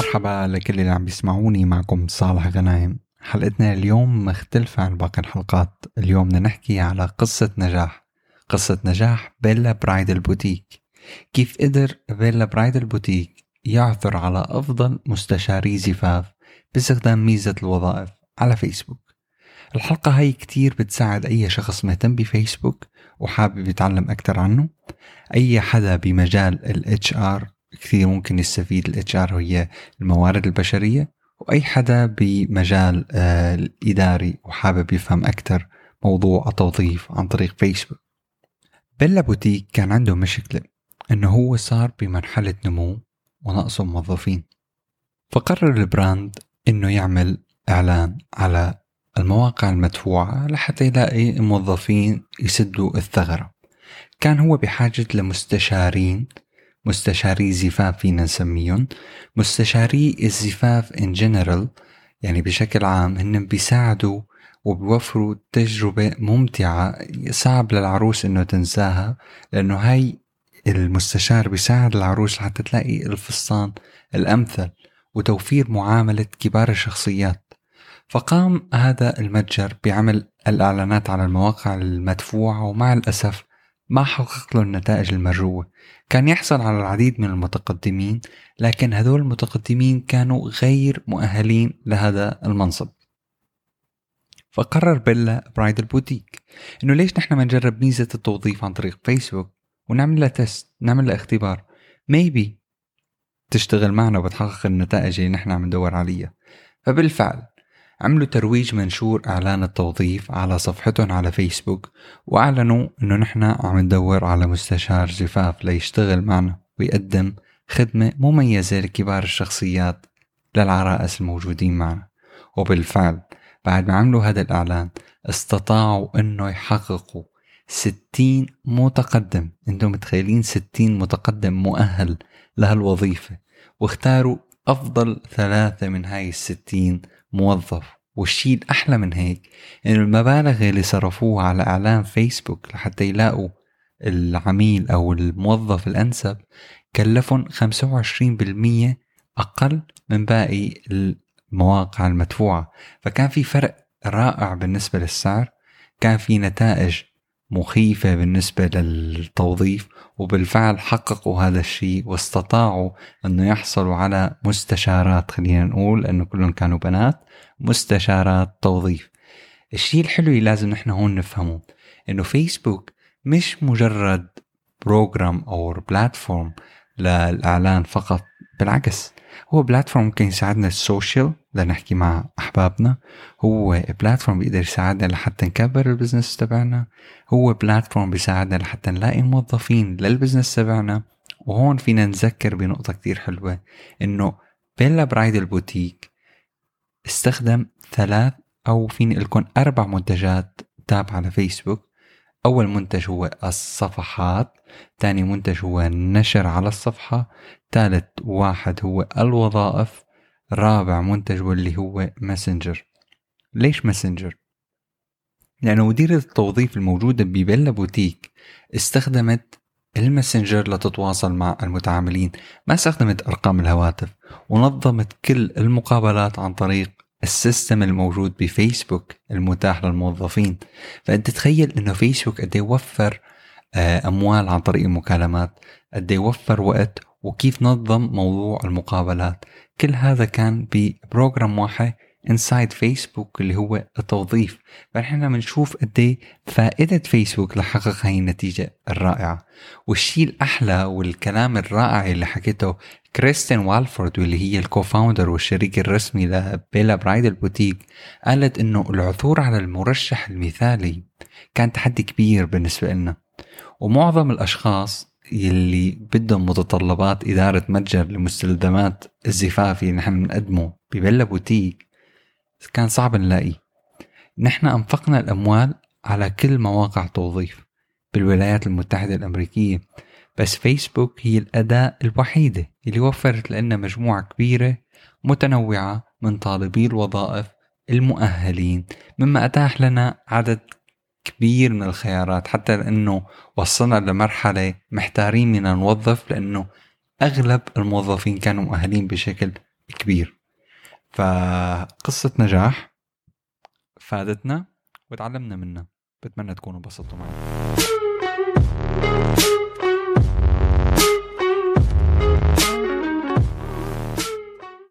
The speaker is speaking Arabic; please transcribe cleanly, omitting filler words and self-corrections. مرحبا لكل اللي عم بيسمعوني، معكم صالح غنايم. حلقتنا اليوم مختلفة عن باقي الحلقات. اليوم بدنا نحكي على قصة نجاح بيلا برايدل بوتيك. كيف قدر بيلا برايدل بوتيك يعثر على أفضل مستشاري زفاف باستخدام ميزة الوظائف على فيسبوك. الحلقة هاي كتير بتساعد أي شخص مهتم بفيسبوك وحابب يتعلم أكتر عنه، أي حدا بمجال الHR كثير ممكن يستفيد. الHR هي الموارد البشرية، وأي حدا بمجال الإداري وحابب يفهم أكتر موضوع التوظيف عن طريق فيسبوك. بيلا بوتيك كان عنده مشكلة أنه هو صار بمرحلة نمو ونقص موظفين، فقرر البراند أنه يعمل إعلان على المواقع المدفوعة لحتى يلاقي موظفين يسدوا الثغرة. كان هو بحاجة لمستشارين، مستشاري زفاف فينا نسميهم مستشاري الزفاف in general، يعني بشكل عام هن بيساعدوا وبيوفروا تجربة ممتعة صعب للعروس انه تنساها، لانه هاي المستشار بيساعد العروس حتى تلاقي الفستان الامثل وتوفير معاملة كبار الشخصيات. فقام هذا المتجر بعمل الاعلانات على المواقع المدفوعة، ومع الاسف ما حقق له النتائج المرجوة. كان يحصل على العديد من المتقدمين، لكن هذول المتقدمين كانوا غير مؤهلين لهذا المنصب. فقرر بيلا برايدل بوتيك إنه ليش نحن ما نجرب ميزة التوظيف عن طريق فيسبوك ونعمل لها تست، نعمل لها اختبار، maybe تشتغل معنا وبتحقق النتائج اللي نحن عم ندور عليها. فبالفعل عملوا ترويج منشور إعلان التوظيف على صفحتهم على فيسبوك، وأعلنوا إنه نحن عم ندور على مستشار زفاف ليشتغل معنا ويقدم خدمة مميزة لكبار الشخصيات للعرائس الموجودين معنا. وبالفعل بعد ما عملوا هذا الإعلان استطاعوا إنه يحققوا 60 متقدم. أنتم متخيلين 60 متقدم مؤهل لهالوظيفة، واختاروا أفضل 3 من هاي 60 موظف. والشيء الأحلى من هيك إنه المبالغ اللي صرفوها على إعلان فيسبوك لحتى يلاقوا العميل أو الموظف الأنسب كلفهم 25% أقل من باقي المواقع المدفوعة. فكان في فرق رائع بالنسبة للسعر، كان في نتائج مخيفة بالنسبة للتوظيف، وبالفعل حققوا هذا الشيء واستطاعوا أنه يحصلوا على مستشارات، خلينا نقول أنه كلهم كانوا بنات، مستشارات توظيف. الشيء الحلو اللي لازم نحن هون نفهمه أنه فيسبوك مش مجرد بروجرام أو بلاتفورم للإعلان فقط، بالعكس هو بلاتفورم ممكن يساعدنا السوشيال لنحكي مع أحبابنا، هو بلاتفورم بيقدر يساعدنا لحتى نكبر البزنس تبعنا، هو بلاتفورم بيساعدنا لحتى نلاقي موظفين للبزنس تبعنا. وهون فينا نذكر بنقطة كتير حلوة، إنه بيلا برايدل بوتيك استخدم 4 منتجات تابعة لفيسبوك. أول منتج هو الصفحات، تاني منتج هو النشر على الصفحة، تالت واحد هو الوظائف، رابع منتج واللي هو ماسنجر. ليش ماسنجر؟ لأنه مديرة التوظيف الموجودة ببيلا بوتيك استخدمت الماسنجر لتتواصل مع المتعاملين، ما استخدمت أرقام الهواتف، ونظمت كل المقابلات عن طريق السيستم الموجود بفيسبوك المتاح للموظفين. فأنت تخيل أنه فيسبوك قد يوفر أموال عن طريق المكالمات، قد يوفر وقت، وكيف نظم موضوع المقابلات. كل هذا كان ببروجرام واحد inside فيسبوك اللي هو التوظيف. فنحن بنشوف قد فائدة فيسبوك لحقق هاي النتيجة الرائعة. والشيء الأحلى والكلام الرائع اللي حكيته كريستين والفورد واللي هي الكوفاوندر والشريك الرسمي لبيلا برايدل بوتيك، قالت إنه العثور على المرشح المثالي كان تحدي كبير بالنسبة لنا، ومعظم الأشخاص يلي بدهم متطلبات إدارة متجر لمستلزمات الزفاف اللي نحن نقدمه ببيلا بوتيك كان صعب نلاقيه. نحن أنفقنا الأموال على كل مواقع توظيف بالولايات المتحدة الأمريكية، بس فيسبوك هي الأداة الوحيدة اللي وفرت لنا مجموعة كبيرة متنوعة من طالبي الوظائف المؤهلين، مما أتاح لنا عدد كبير من الخيارات، حتى لأنه وصلنا لمرحلة محتارين من نوظف، لأنه أغلب الموظفين كانوا مؤهلين بشكل كبير. فقصة نجاح فادتنا وتعلمنا منها. بتمنى تكونوا انبسطتوا معنا.